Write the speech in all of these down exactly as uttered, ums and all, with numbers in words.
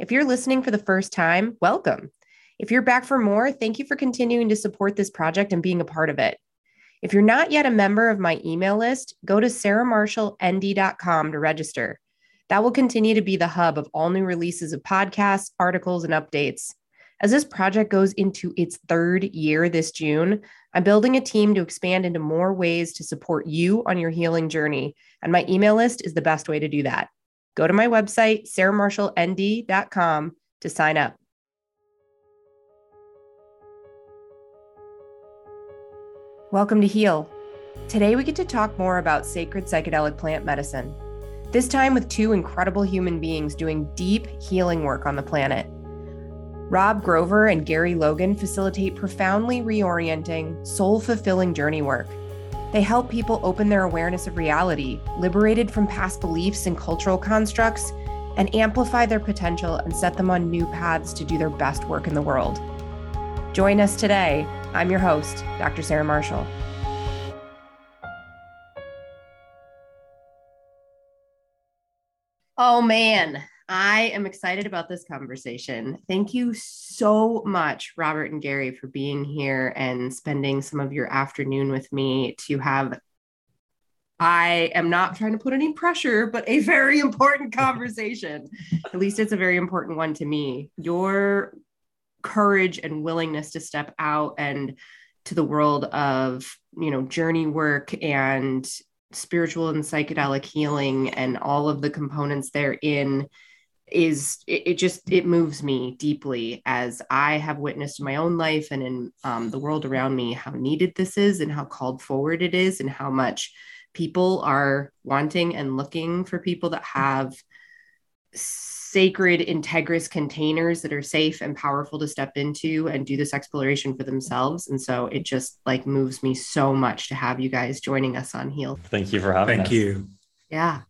If you're listening for the first time, welcome. If you're back for more, thank you for continuing to support this project and being a part of it. If you're not yet a member of my email list, go to sarah marshall n d dot com to register. That will continue to be the hub of all new releases of podcasts, articles, and updates. As this project goes into its third year this June, I'm building a team to expand into more ways to support you on your healing journey, and my email list is the best way to do that. Go to my website, sarah marshall n d dot com, to sign up. Welcome to Heal. Today we get to talk more about sacred psychedelic plant medicine, this time with two incredible human beings doing deep healing work on the planet. Rob Grover and Gary Logan facilitate profoundly reorienting, soul-fulfilling journey work. They help people open their awareness of reality, liberated from past beliefs and cultural constructs, and amplify their potential and set them on new paths to do their best work in the world. Join us today. I'm your host, Doctor Sarah Marshall. Oh man, I am excited about this conversation. Thank you so much, Robert and Gary, for being here and spending some of your afternoon with me to have, I am not trying to put any pressure, but a very important conversation. At least it's a very important one to me. Your courage and willingness to step out and to the world of, you know, journey work and spiritual and psychedelic healing and all of the components therein is, it, it just, it moves me deeply as I have witnessed in my own life and in um, the world around me, how needed this is and how called forward it is and how much people are wanting and looking for people that have sacred integrous containers that are safe and powerful to step into and do this exploration for themselves. And so it just like moves me so much to have you guys joining us on Heal. Thank you for having Thank us. Thank you. Yeah.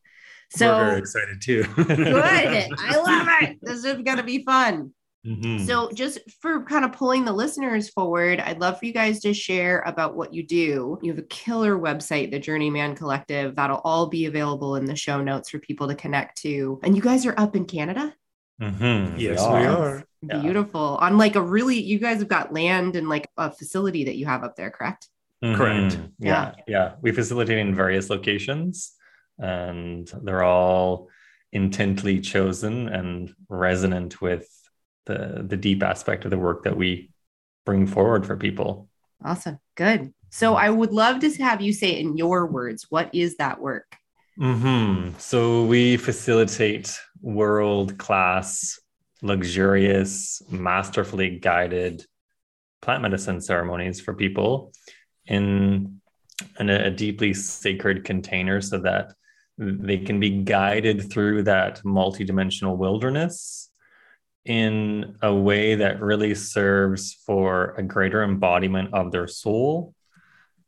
So we're very excited too. Good. I love it. This is going to be fun. Mm-hmm. So just for kind of pulling the listeners forward, I'd love for you guys to share about what you do. You have a killer website, the Journeyman Collective. That'll all be available in the show notes for people to connect to. And you guys are up in Canada? Mm-hmm. Yes, we are. We are. Beautiful. Yeah. On like a really, you guys have got land and like a facility that you have up there, correct? Mm-hmm. Correct. Yeah. yeah. Yeah. We facilitate in various locations and they're all intently chosen and resonant with The, the deep aspect of the work that we bring forward for people. Awesome. Good. So I would love to have you say in your words, what is that work? Mm-hmm. So we facilitate world-class, luxurious, masterfully guided plant medicine ceremonies for people in, in a, a deeply sacred container so that they can be guided through that multidimensional wilderness in a way that really serves for a greater embodiment of their soul,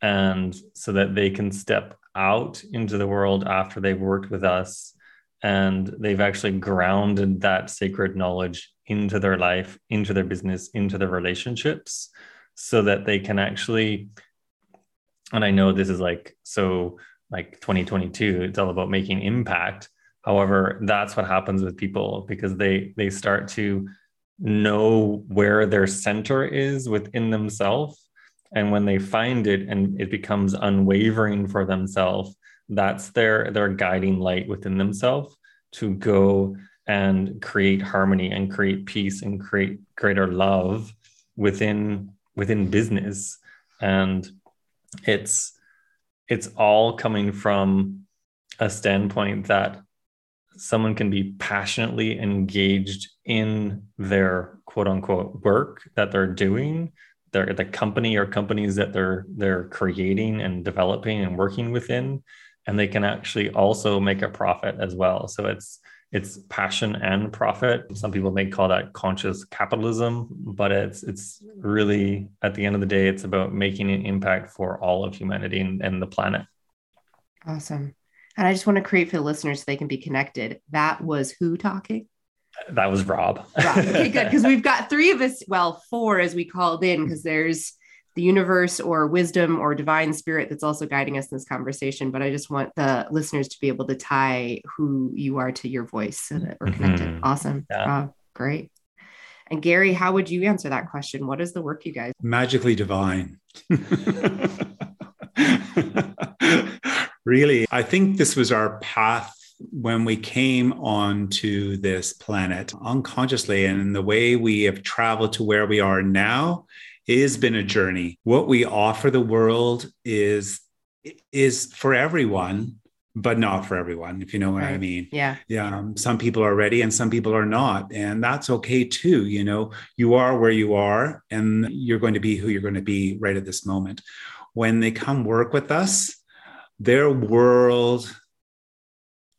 and so that they can step out into the world after they've worked with us and they've actually grounded that sacred knowledge into their life, into their business, into their relationships, so that they can actually, and I know this is like, so like twenty twenty-two, it's all about making impact. However, that's what happens with people because they they start to know where their center is within themselves. And when they find it and it becomes unwavering for themselves, that's their, their guiding light within themselves to go and create harmony and create peace and create greater love within within business. And it's it's all coming from a standpoint that someone can be passionately engaged in their quote unquote work that they're doing, their the company or companies that they're they're creating and developing and working within, and they can actually also make a profit as well. So it's it's passion and profit. Some people may call that conscious capitalism, but it's it's really at the end of the day, it's about making an impact for all of humanity and, and the planet. Awesome. And I just want to create for the listeners so they can be connected. That was who talking? That was Rob. Rob. Okay, good. Because we've got three of us, well, four as we called in, because there's the universe or wisdom or divine spirit that's also guiding us in this conversation. But I just want the listeners to be able to tie who you are to your voice so that we're connected. Mm-hmm. Awesome. Yeah. Rob, Great. And Gary, how would you answer that question? What is the work you guys? Magically divine. Really, I think this was our path when we came onto this planet unconsciously, and the way we have traveled to where we are now has been a journey. What we offer the world is, is for everyone, but not for everyone, if you know what right. I mean. Yeah. Yeah. Um, some people are ready and some people are not. And that's okay too. You know, you are where you are and you're going to be who you're going to be right at this moment. When they come work with us, their world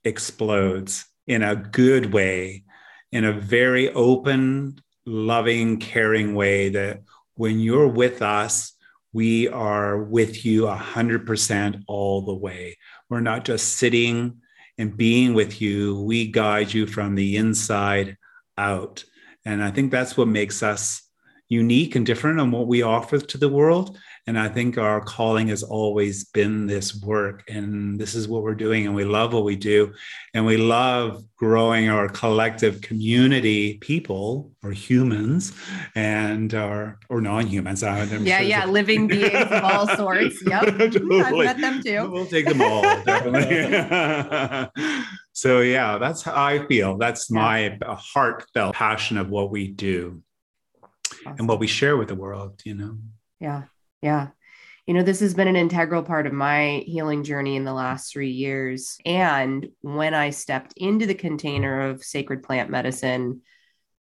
explodes in a good way, in a very open, loving, caring way that when you're with us, we are with you one hundred percent all the way. We're not just sitting and being with you. We guide you from the inside out. And I think that's what makes us unique and different on what we offer to the world. And I think our calling has always been this work. And this is what we're doing. And we love what we do. And we love growing our collective community, people or humans and our, or non-humans. I'm yeah, sure yeah. That... Living beings of all sorts. Yep. Totally. I've met them too. We'll take them all. Definitely. So yeah, that's how I feel. That's my heartfelt passion of what we do. Awesome. And what we share with the world, you know? Yeah. Yeah. You know, this has been an integral part of my healing journey in the last three years. And when I stepped into the container of sacred plant medicine,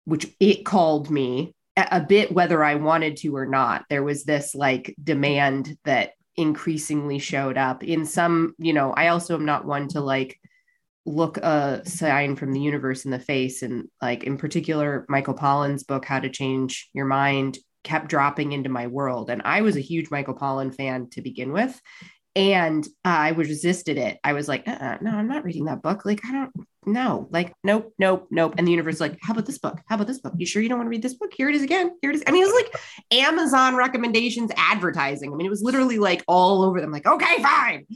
which it called me a bit, whether I wanted to or not, there was this like demand that increasingly showed up in some, you know, I also am not one to like look a sign from the universe in the face. And like, in particular, Michael Pollan's book, How to Change Your Mind, kept dropping into my world. And I was a huge Michael Pollan fan to begin with. And uh, I resisted it. I was like, uh-uh, no, I'm not reading that book. Like, I don't know. Like, nope, nope, nope. And the universe was like, how about this book? How about this book? You sure you don't want to read this book? Here it is again. Here it is. I mean, it was like Amazon recommendations, advertising. I mean, it was literally like all over them. Like, okay, fine.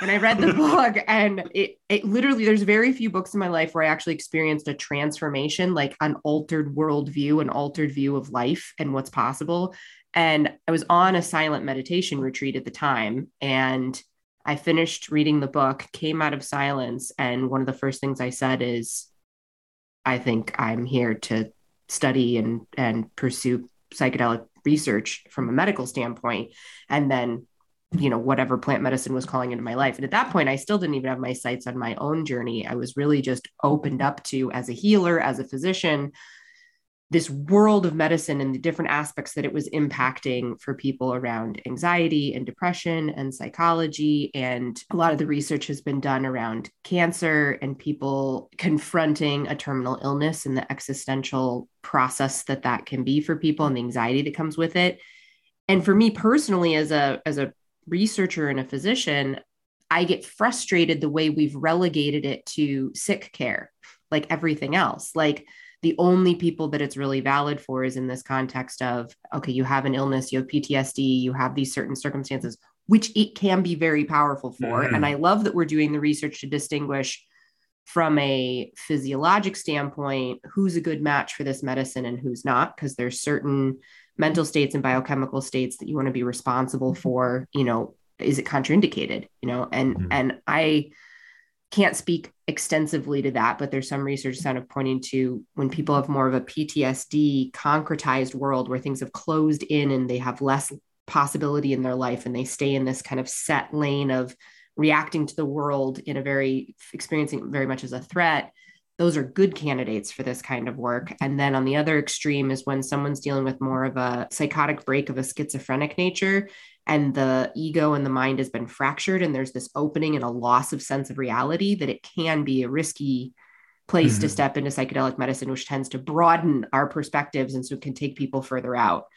And I read the book, and it, it literally, there's very few books in my life where I actually experienced a transformation, like an altered worldview, an altered view of life and what's possible. And I was on a silent meditation retreat at the time. And I finished reading the book, came out of silence. And one of the first things I said is, I think I'm here to study and, and pursue psychedelic research from a medical standpoint. And then you know, whatever plant medicine was calling into my life. And at that point, I still didn't even have my sights on my own journey. I was really just opened up to, as a healer, as a physician, this world of medicine and the different aspects that it was impacting for people around anxiety and depression and psychology. And a lot of the research has been done around cancer and people confronting a terminal illness and the existential process that that can be for people and the anxiety that comes with it. And for me personally, as a, as a researcher and a physician, I get frustrated the way we've relegated it to sick care, like everything else. Like the only people that it's really valid for is in this context of, okay, you have an illness, you have P T S D, you have these certain circumstances, which it can be very powerful for. Mm-hmm. And I love that we're doing the research to distinguish from a physiologic standpoint, who's a good match for this medicine and who's not, because there's certain mental states and biochemical states that you want to be responsible for, you know, is it contraindicated, you know, and, mm-hmm. and I can't speak extensively to that, but there's some research kind of pointing to when people have more of a P T S D concretized world where things have closed in and they have less possibility in their life. And they stay in this kind of set lane of reacting to the world in a very experiencing very much as a threat. Those are good candidates for this kind of work. And then on the other extreme is when someone's dealing with more of a psychotic break of a schizophrenic nature and the ego and the mind has been fractured and there's this opening and a loss of sense of reality that it can be a risky place mm-hmm. to step into psychedelic medicine, which tends to broaden our perspectives and so can take people further out.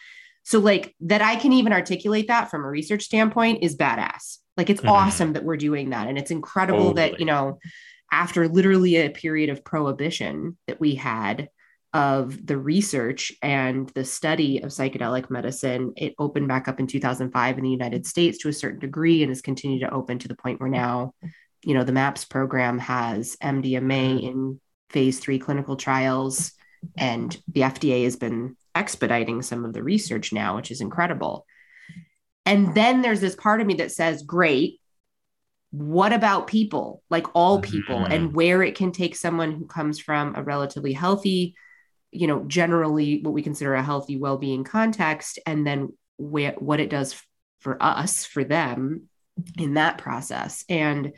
So like that I can even articulate that from a research standpoint is badass. Like it's mm-hmm. awesome that we're doing that. And it's incredible totally. that, you know, after literally a period of prohibition that we had of the research and the study of psychedelic medicine, it opened back up in two thousand five in the United States to a certain degree and has continued to open to the point where now, you know, the MAPS program has M D M A in phase three clinical trials And the F D A has been expediting some of the research now, which is incredible. And then there's this part of me that says, great, what about people, like all people, mm-hmm. and where it can take someone who comes from a relatively healthy, you know, generally what we consider a healthy well-being context, and then wh- what it does for us, for them in that process. And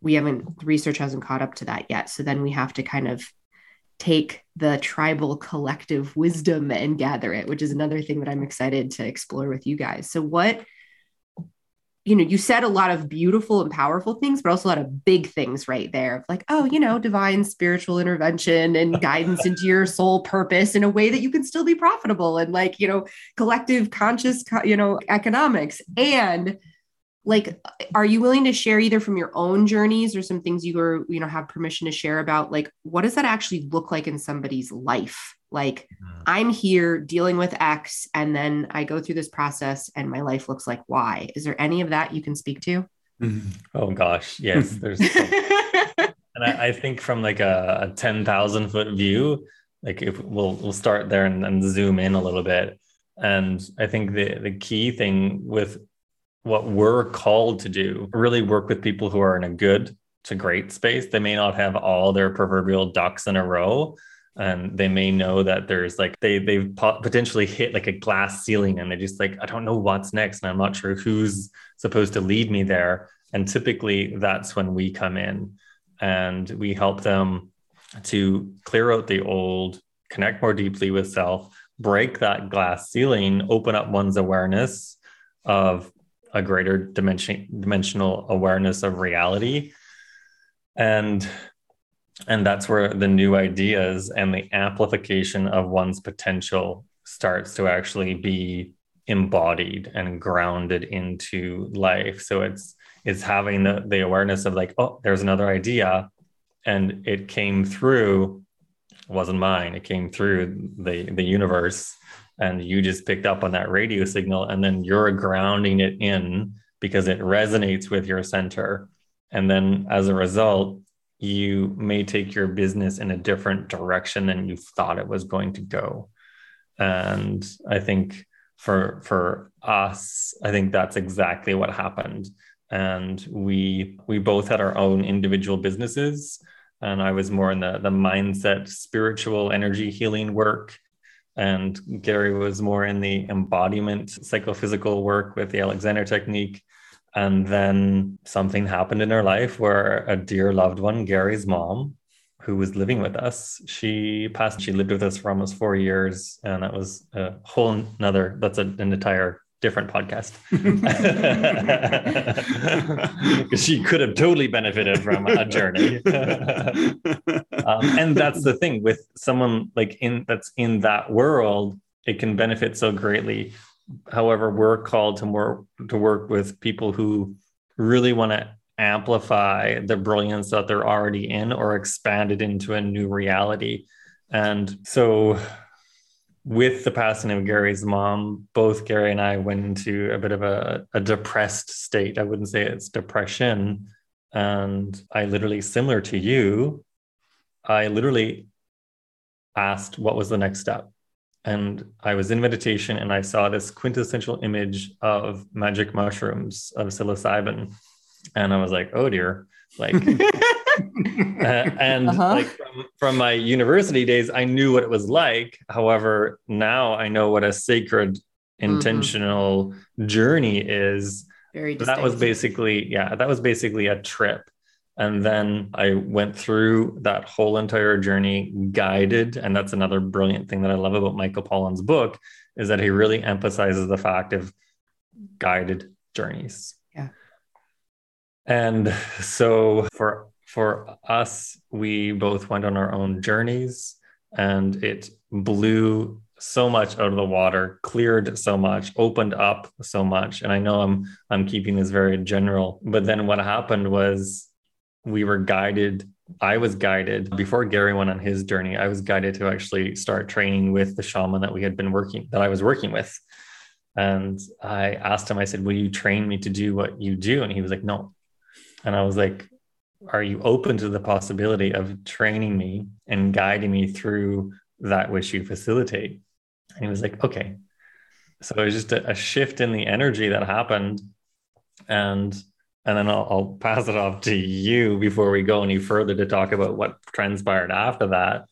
we haven't, research hasn't caught up to that yet. So then we have to kind of take the tribal collective wisdom and gather it, which is another thing that I'm excited to explore with you guys. So what, you know, you said a lot of beautiful and powerful things, but also a lot of big things right there of like, oh, you know, divine spiritual intervention and guidance into your soul purpose in a way that you can still be profitable and like, you know, collective conscious, you know, economics. And like, are you willing to share either from your own journeys or some things you are, you know, have permission to share about, like, what does that actually look like in somebody's life? Like, I'm here dealing with X, and then I go through this process and my life looks like Y. Is there any of that you can speak to? Oh gosh. Yes. There's, so- and I, I think from like a, a ten thousand foot view, like if we'll, we'll start there and, and zoom in a little bit. And I think the, the key thing with what we're called to do, really work with people who are in a good to great space. They may not have all their proverbial ducks in a row, and they may know that there's like, they, they've potentially hit like a glass ceiling, and they're just like, I don't know what's next. And I'm not sure who's supposed to lead me there. And typically that's when we come in and we help them to clear out the old, connect more deeply with self, break that glass ceiling, open up one's awareness of a greater dimension, dimensional awareness of reality. And, and that's where the new ideas and the amplification of one's potential starts to actually be embodied and grounded into life. So it's, it's having the, the awareness of like, oh, there's another idea, and it came through, it wasn't mine. It came through the, the universe. And you just picked up on that radio signal, and then you're grounding it in because it resonates with your center. And then as a result, you may take your business in a different direction than you thought it was going to go. And I think for, for us, I think that's exactly what happened. And we, we both had our own individual businesses, and I was more in the, the mindset, spiritual energy healing work. And Gary was more in the embodiment, psychophysical work with the Alexander technique. And then something happened in her life where a dear loved one, Gary's mom, who was living with us, she passed. She lived with us for almost four years. And that was a whole nother, that's a, an entire different podcast. Because she could have totally benefited from a journey. Um, and that's the thing with someone like in that's in that world, it can benefit so greatly. However, we're called to more to work with people who really want to amplify the brilliance that they're already in or expand it into a new reality. And so with the passing of Gary's mom, both Gary and I went into a bit of a, a depressed state. I wouldn't say it's depression. And I literally, similar to you, I literally asked what was the next step. And I was in meditation and I saw this quintessential image of magic mushrooms, of psilocybin. And I was like, oh dear. Like, uh, and uh-huh. like from, from my university days, I knew what it was like. However, now I know what a sacred, intentional mm-hmm. journey is. Very distinct. That was basically, yeah, that was basically a trip. And then I went through that whole entire journey guided. And that's another brilliant thing that I love about Michael Pollan's book, is that he really emphasizes the fact of guided journeys. Yeah. And so for, for us, we both went on our own journeys, and it blew so much out of the water, cleared so much, opened up so much. And I know I'm, I'm keeping this very general, but then what happened was, we were guided. I was guided before Gary went on his journey. I was guided to actually start training with the shaman that we had been working, that I was working with. And I asked him, I said, will you train me to do what you do? And he was like, no. And I was like, are you open to the possibility of training me and guiding me through that which you facilitate. And he was like, okay. So it was just a, a shift in the energy that happened. And, and then I'll, I'll pass it off to you before we go any further to talk about what transpired after that.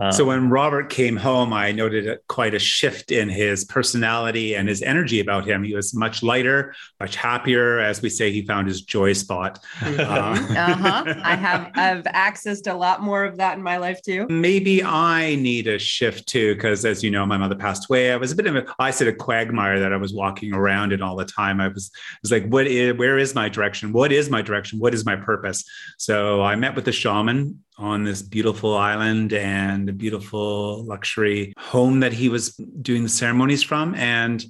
Um, so when Robert came home, I noted a, quite a shift in his personality and his energy about him. He was much lighter, much happier. As we say, he found his joy spot. Mm-hmm. Um, uh-huh. I have I've accessed a lot more of that in my life too. Maybe I need a shift too, because as you know, my mother passed away. I was a bit of a, I said a quagmire that I was walking around in all the time. I was, I was like, what is, where is my direction? What is my direction? What is my purpose? So I met with the shaman on this beautiful island and a beautiful luxury home that he was doing the ceremonies from, and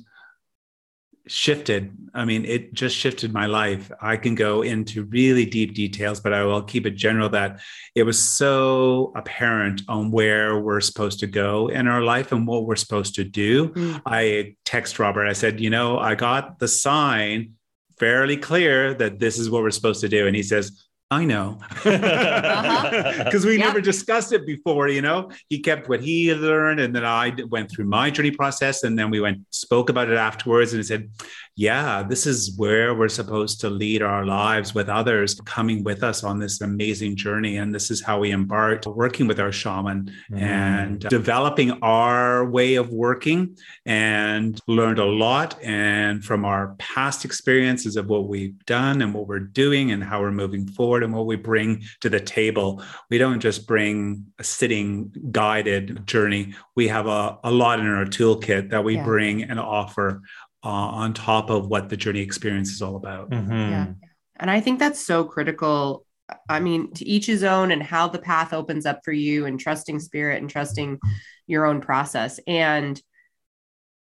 shifted. I mean, it just shifted my life. I can go into really deep details, but I will keep it general that it was so apparent on where we're supposed to go in our life and what we're supposed to do. Mm. I text Robert, I said, you know, I got the sign fairly clear that this is what we're supposed to do. And he says, I know, because uh-huh. we yep. never discussed it before, you know. He kept what he learned, and then I went through my journey process, and then we went, spoke about it afterwards, and he said, yeah, this is where we're supposed to lead our lives with others coming with us on this amazing journey. And this is how we embarked working with our shaman mm-hmm. and developing our way of working, and learned a lot and from our past experiences of what we've done and what we're doing and how we're moving forward. And what we bring to the table. We don't just bring a sitting guided journey. We have a, a lot in our toolkit that we yeah. bring and offer uh, on top of what the journey experience is all about. Mm-hmm. Yeah. And I think that's so critical. I mean, to each his own and how the path opens up for you, and trusting spirit and trusting your own process. And,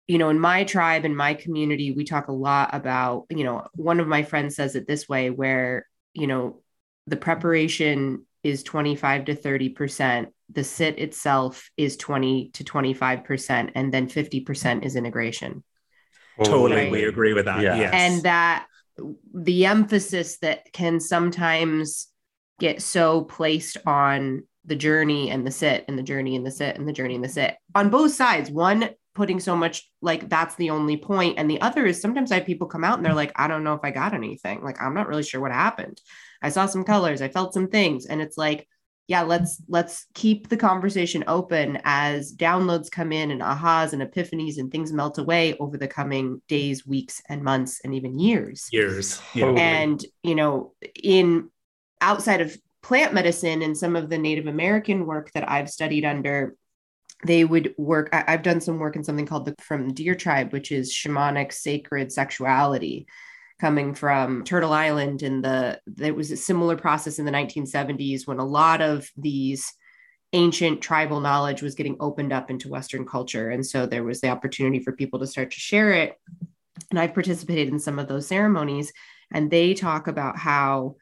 you know, in my tribe, in my community, we talk a lot about, you know, one of my friends says it this way, where, you know, the preparation is twenty-five to thirty percent. The sit itself is twenty to twenty-five percent. And then fifty percent is integration. Totally. Right? We agree with that. Yeah. Yes. And that the emphasis that can sometimes get so placed on the journey and the sit and the journey and the sit and the journey and the sit on both sides. One putting so much like that's the only point. And the other is sometimes I have people come out and they're like, I don't know if I got anything. Like, I'm not really sure what happened. I saw some colors, I felt some things. And it's like, yeah, let's, let's keep the conversation open as downloads come in and ahas and epiphanies and things melt away over the coming days, weeks, and months, and even years. Years. Yeah. And, you know, in outside of plant medicine and some of the Native American work that I've studied under, they would work. I, I've done some work in something called the from Deer Tribe, which is shamanic sacred sexuality, coming from Turtle Island. And the there was a similar process in the nineteen seventies when a lot of these ancient tribal knowledge was getting opened up into Western culture. And so there was the opportunity for people to start to share it. And I've participated in some of those ceremonies, and they talk about how,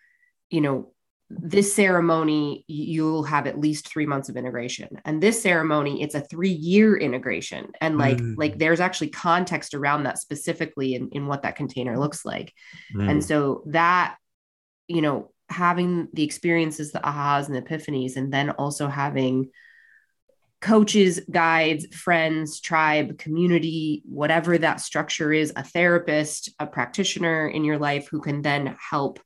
you know, this ceremony, you'll have at least three months of integration. And this ceremony, it's a three-year integration. And like, mm. like there's actually context around that specifically in, in what that container looks like. Mm. And so that, you know, having the experiences, the ahas and the epiphanies, and then also having coaches, guides, friends, tribe, community, whatever that structure is, a therapist, a practitioner in your life who can then help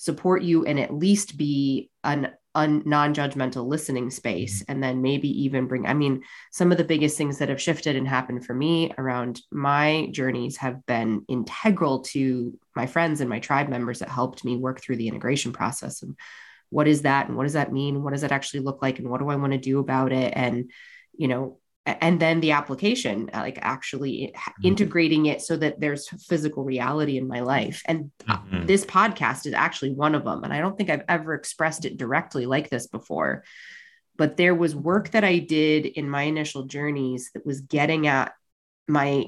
support you and at least be an, a non-judgmental listening space. And then maybe even bring, I mean, some of the biggest things that have shifted and happened for me around my journeys have been integral to my friends and my tribe members that helped me work through the integration process. And what is that? And what does that mean? What does that actually look like? And what do I want to do about it? And, you know, and then the application, like actually integrating it so that there's physical reality in my life. And mm-hmm. this podcast is actually one of them. And I don't think I've ever expressed it directly like this before, but there was work that I did in my initial journeys that was getting at my,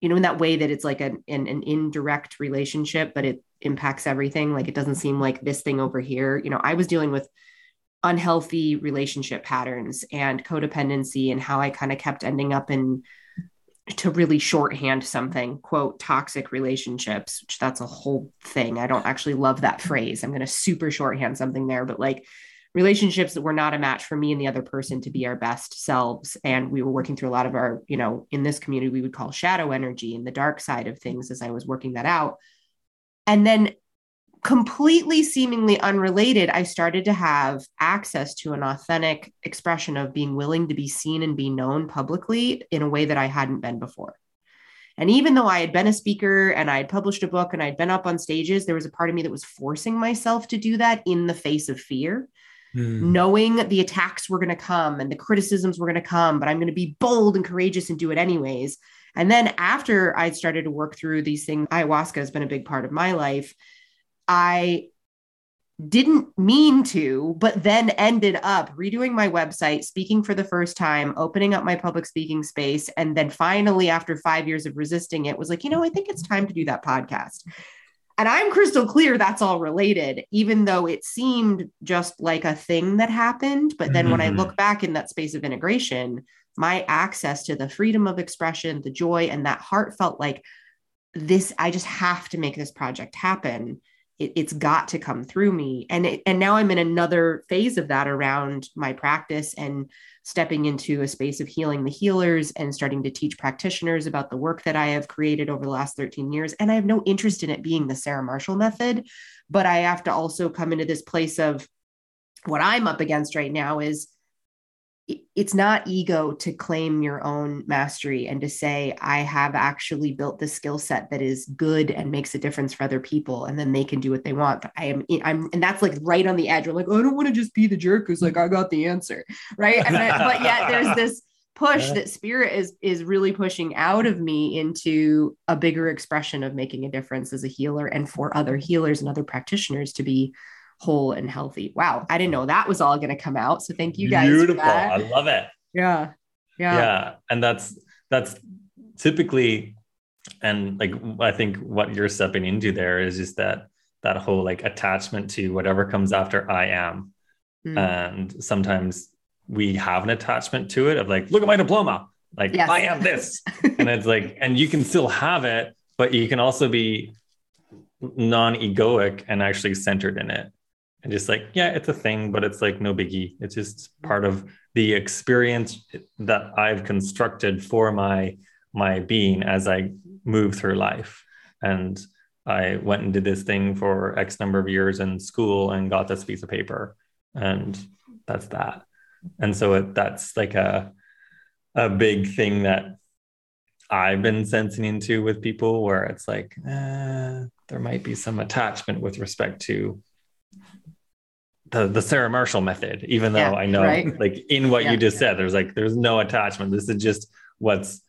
you know, in that way that it's like an, an, an indirect relationship, but it impacts everything. Like, it doesn't seem like this thing over here, you know, I was dealing with unhealthy relationship patterns and codependency, and how I kind of kept ending up in, to really shorthand something, quote, toxic relationships, which that's a whole thing. I don't actually love that phrase. I'm going to super shorthand something there, but like relationships that were not a match for me and the other person to be our best selves. And we were working through a lot of our, you know, in this community, we would call shadow energy and the dark side of things as I was working that out. And then completely seemingly unrelated, I started to have access to an authentic expression of being willing to be seen and be known publicly in a way that I hadn't been before. And even though I had been a speaker and I had published a book and I'd been up on stages, there was a part of me that was forcing myself to do that in the face of fear, mm. knowing the attacks were going to come and the criticisms were going to come, but I'm going to be bold and courageous and do it anyways. And then after I started to work through these things, ayahuasca has been a big part of my life. I didn't mean to, but then ended up redoing my website, speaking for the first time, opening up my public speaking space. And then finally, after five years of resisting it, was like, you know, I think it's time to do that podcast. And I'm crystal clear that's all related, even though it seemed just like a thing that happened. But then mm-hmm. when I look back in that space of integration, my access to the freedom of expression, the joy, and that heartfelt like this, I just have to make this project happen. It, it's got to come through me. And it, and now I'm in another phase of that around my practice and stepping into a space of healing the healers and starting to teach practitioners about the work that I have created over the last thirteen years. And I have no interest in it being the Sarah Marshall method, but I have to also come into this place of what I'm up against right now is it's not ego to claim your own mastery and to say, I have actually built the skill set that is good and makes a difference for other people. And then they can do what they want. But I am, I'm, and that's like right on the edge. We're like, oh, I don't want to just be the jerk who's like, I got the answer. Right. And I, but yet there's this push that spirit is, is really pushing out of me into a bigger expression of making a difference as a healer and for other healers and other practitioners to be whole and healthy. Wow. I didn't know that was all going to come out. So thank you guys. Beautiful. For that. I love it. Yeah. Yeah. Yeah. And that's, that's typically, and like, I think what you're stepping into there is just that, that whole like attachment to whatever comes after I am. Mm. And sometimes we have an attachment to it of like, look at my diploma. Like yes. I am this. And it's like, and you can still have it, but you can also be non-egoic and actually centered in it. And just like, yeah, it's a thing, but it's like no biggie. It's just part of the experience that I've constructed for my, my being as I move through life. And I went and did this thing for X number of years in school and got this piece of paper. And that's that. And so it, that's like a, a big thing that I've been sensing into with people where it's like, uh, there might be some attachment with respect to The, the Sarah Marshall method, even though yeah, I know right? like in what yeah, you just yeah. said, there's like, there's no attachment. This is just what's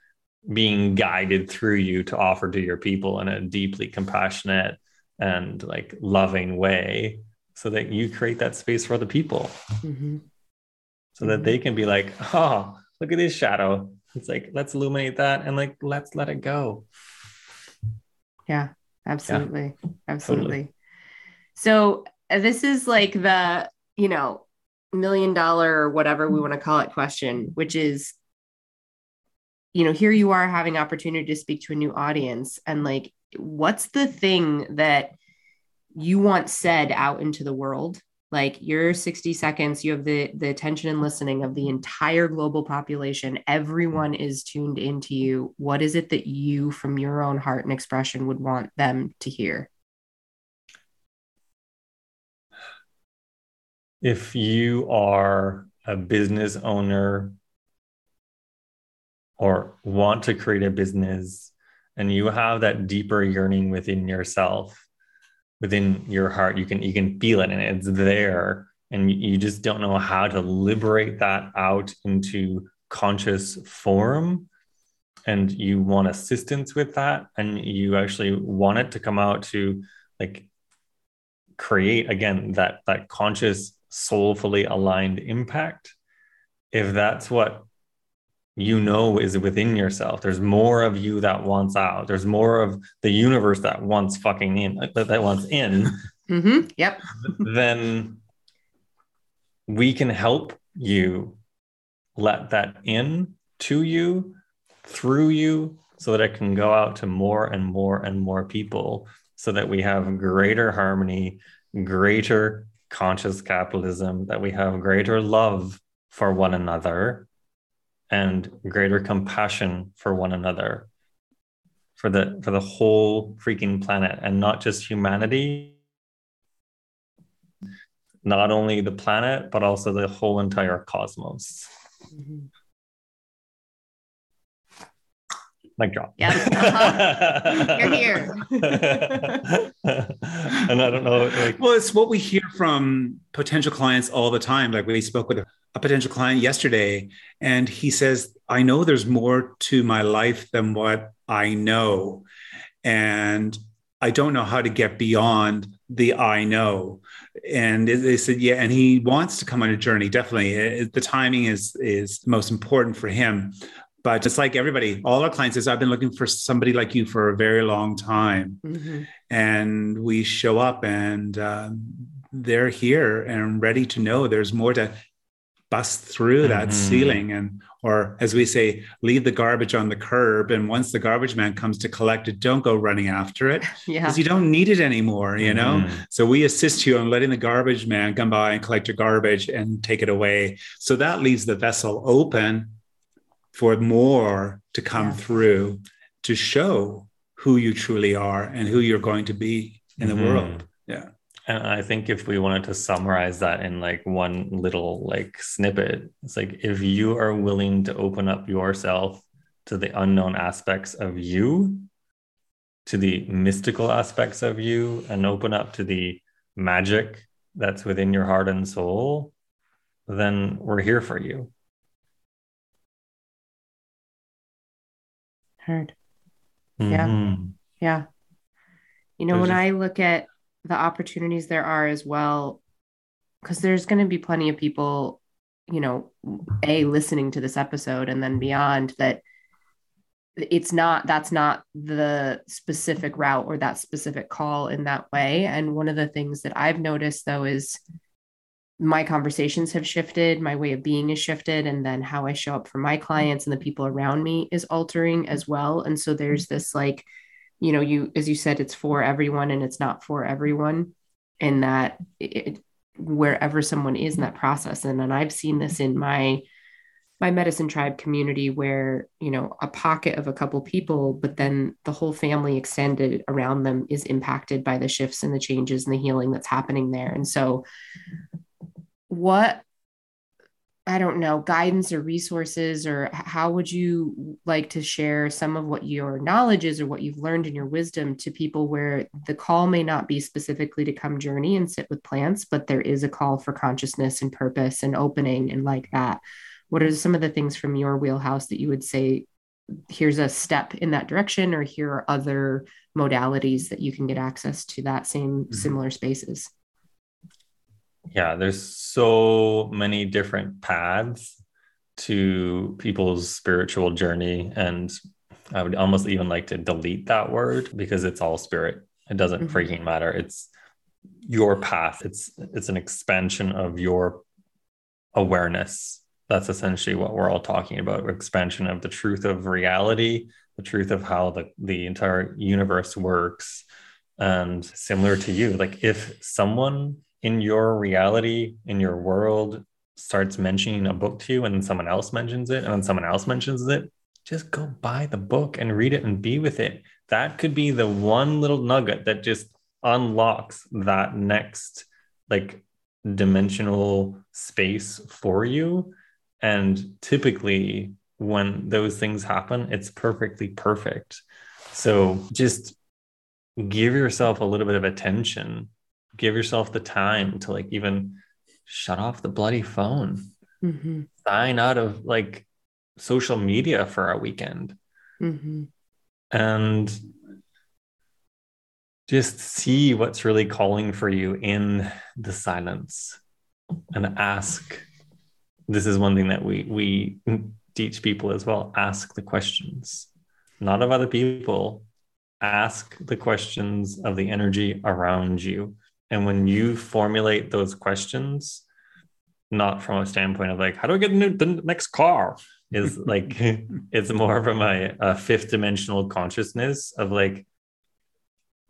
being guided through you to offer to your people in a deeply compassionate and like loving way so that you create that space for other people mm-hmm. so mm-hmm. that they can be like, oh, look at this shadow. It's like, let's illuminate that. And like, let's let it go. Yeah, absolutely. Yeah, absolutely. Totally. So this is like the, you know, million dollar or whatever we want to call it question, which is, you know, here you are having opportunity to speak to a new audience. And like, what's the thing that you want said out into the world? Like your sixty seconds, you have the, the attention and listening of the entire global population. Everyone is tuned into you. What is it that you from your own heart and expression would want them to hear? If you are a business owner or want to create a business and you have that deeper yearning within yourself, within your heart, you can, you can feel it and it's there and you just don't know how to liberate that out into conscious form. And you want assistance with that. And you actually want it to come out to like create again, that, that conscious soulfully aligned impact. If that's what you know is within yourself, there's more of you that wants out. There's more of the universe that wants fucking in, that, that wants in. Mm-hmm. Yep. Then we can help you let that in to you, through you, so that it can go out to more and more and more people so that we have greater harmony, greater conscious capitalism, that we have greater love for one another and greater compassion for one another, for the for the whole freaking planet, and not just humanity, not only the planet, but also the whole entire cosmos. Mm-hmm. Mic drop. Yeah. Uh-huh. You're here. And I don't know. Like, well, it's what we hear from potential clients all the time. Like, we spoke with a potential client yesterday, and he says, I know there's more to my life than what I know. And I don't know how to get beyond the I know. And they said, yeah, and he wants to come on a journey. Definitely. The timing is, is most important for him. But just like everybody, all our clients is, I've been looking for somebody like you for a very long time. Mm-hmm. And we show up, and uh, they're here and ready to know there's more to bust through that mm-hmm. ceiling. And, or as we say, leave the garbage on the curb. And once the garbage man comes to collect it, don't go running after it, because yeah. you don't need it anymore, you know? Mm-hmm. So we assist you on letting the garbage man come by and collect your garbage and take it away. So that leaves the vessel open for more to come yeah. through, to show who you truly are and who you're going to be in the mm-hmm. world. Yeah. And I think if we wanted to summarize that in like one little like snippet, it's like, if you are willing to open up yourself to the unknown aspects of you, to the mystical aspects of you, and open up to the magic that's within your heart and soul, then we're here for you. Heard. Yeah. Mm-hmm. Yeah. You know, there's when a- I look at the opportunities there are as well, because there's going to be plenty of people, you know, A, listening to this episode and then beyond, that it's not, that's not the specific route or that specific call in that way. And one of the things that I've noticed though is my conversations have shifted, my way of being is shifted, and then how I show up for my clients and the people around me is altering as well. And so there's this, like, you know, you, as you said, it's for everyone and it's not for everyone, and that it, wherever someone is in that process. And then I've seen this in my, my medicine tribe community where, you know, a pocket of a couple people, but then the whole family extended around them is impacted by the shifts and the changes and the healing that's happening there. And so what, I don't know, guidance or resources, or how would you like to share some of what your knowledge is or what you've learned in your wisdom to people where the call may not be specifically to come journey and sit with plants, but there is a call for consciousness and purpose and opening and like that? What are some of the things from your wheelhouse that you would say, here's a step in that direction, or here are other modalities that you can get access to that same mm-hmm. similar spaces? Yeah, there's so many different paths to people's spiritual journey. And I would almost even like to delete that word, because it's all spirit. It doesn't mm-hmm. freaking matter. It's your path. It's it's an expansion of your awareness. That's essentially what we're all talking about. Expansion of the truth of reality, the truth of how the, the entire universe works. And similar to you, like, if someone in your reality, in your world, starts mentioning a book to you, and then someone else mentions it, and then someone else mentions it, just go buy the book and read it and be with it. That could be the one little nugget that just unlocks that next like dimensional space for you. And typically when those things happen, it's perfectly perfect. So just give yourself a little bit of attention. Give yourself the time to like even shut off the bloody phone, mm-hmm. sign out of like social media for a weekend, mm-hmm. and just see what's really calling for you in the silence, and ask. This is one thing that we, we teach people as well. Ask the questions, not of other people. Ask the questions of the energy around you. And when you formulate those questions, not from a standpoint of like, how do I get into the next car? Is like, it's more from a, a fifth dimensional consciousness of like,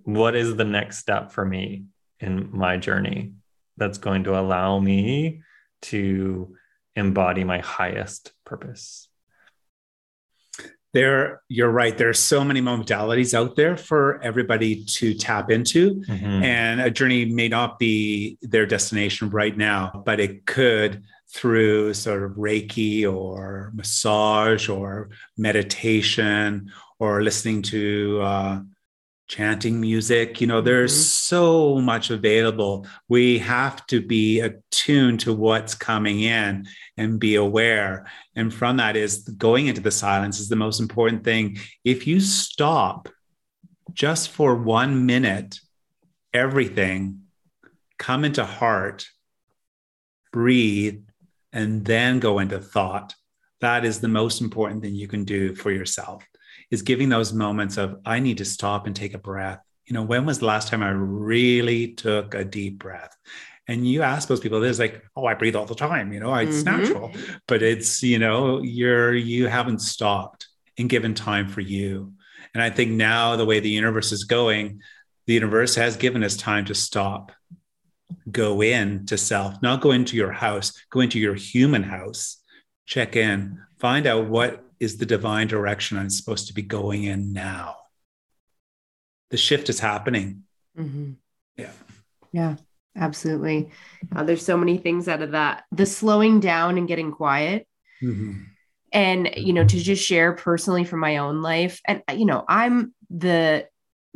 what is the next step for me in my journey? that's going to allow me to embody my highest purpose. There, you're right. There's so many modalities out there for everybody to tap into, mm-hmm. and a journey may not be their destination right now, but it could through sort of Reiki or massage or meditation or listening to uh, chanting music. You know, there's mm-hmm. so much available. We have to be attuned to what's coming in and be aware. And from that is going into the silence is the most important thing. If you stop just for one minute, everything, come into heart, breathe, and then go into thought. That is the most important thing you can do for yourself, is giving those moments of, I need to stop and take a breath. You know, when was the last time I really took a deep breath? And you ask those people, there's like, oh, I breathe all the time, you know, it's mm-hmm. natural, but it's, you know, you're, you haven't stopped and given time for you. And I think now the way the universe is going, the universe has given us time to stop. Go in to self, not go into your house, go into your human house, check in, find out what is the divine direction I'm supposed to be going in now. The shift is happening. Mm-hmm. Yeah. Yeah, absolutely. Uh, there's so many things out of that, the slowing down and getting quiet. Mm-hmm. And, you know, to just share personally from my own life. And, you know, I'm the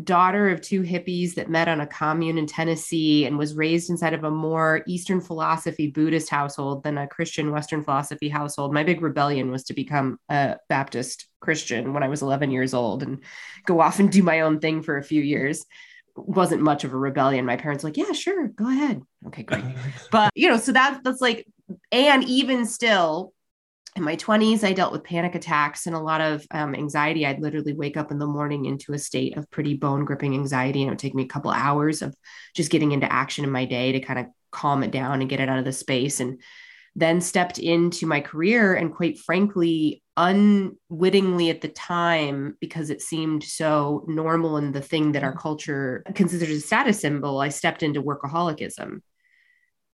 daughter of two hippies that met on a commune in Tennessee and was raised inside of a more Eastern philosophy Buddhist household than a Christian Western philosophy household. My big rebellion was to become a Baptist Christian when I was eleven years old and go off and do my own thing for a few years. Wasn't much of a rebellion. My parents were like, yeah, sure, go ahead. Okay, great. But, you know, so that's, that's like, and even still, in my twenties, I dealt with panic attacks and a lot of um, anxiety. I'd literally wake up in the morning into a state of pretty bone gripping anxiety. And it would take me a couple of hours of just getting into action in my day to kind of calm it down and get it out of the space. And then stepped into my career. And quite frankly, unwittingly at the time, because it seemed so normal and the thing that our culture considers a status symbol, I stepped into workaholicism.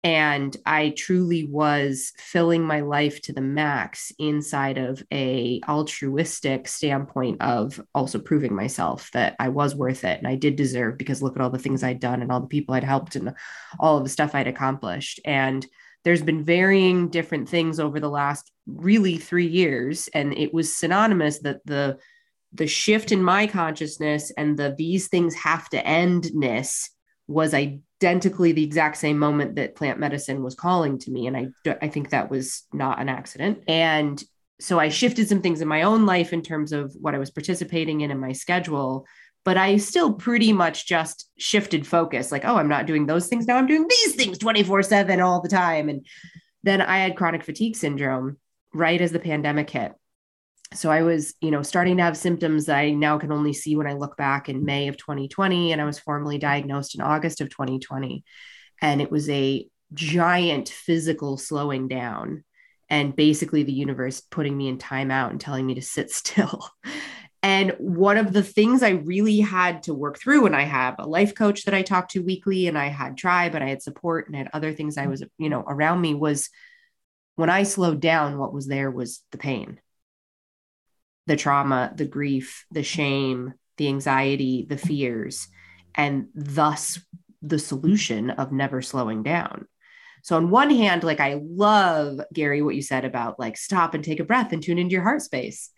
And I truly was filling my life to the max inside of a altruistic standpoint of also proving myself that I was worth it. And I did deserve, because look at all the things I'd done and all the people I'd helped and all of the stuff I'd accomplished. And there's been varying different things over the last really three years. And it was synonymous that the, the shift in my consciousness and the, these things have to end-ness was I identically the exact same moment that plant medicine was calling to me. And I, I think that was not an accident. And so I shifted some things in my own life in terms of what I was participating in in my schedule, but I still pretty much just shifted focus. Like, oh, I'm not doing those things. Now I'm doing these things twenty-four seven all the time. And then I had chronic fatigue syndrome right as the pandemic hit. So I was, you know, starting to have symptoms that I now can only see when I look back in May of twenty twenty. And I was formally diagnosed in August of twenty twenty. And it was a giant physical slowing down and basically the universe putting me in timeout and telling me to sit still. And one of the things I really had to work through, and I have a life coach that I talk to weekly, and I had tribe and I had support and I had other things I was, you know, around me, was when I slowed down, what was there was the pain. The trauma, the grief, the shame, the anxiety, the fears, and thus the solution of never slowing down. So on one hand, like I love, Gary, what you said about like, stop and take a breath and tune into your heart space.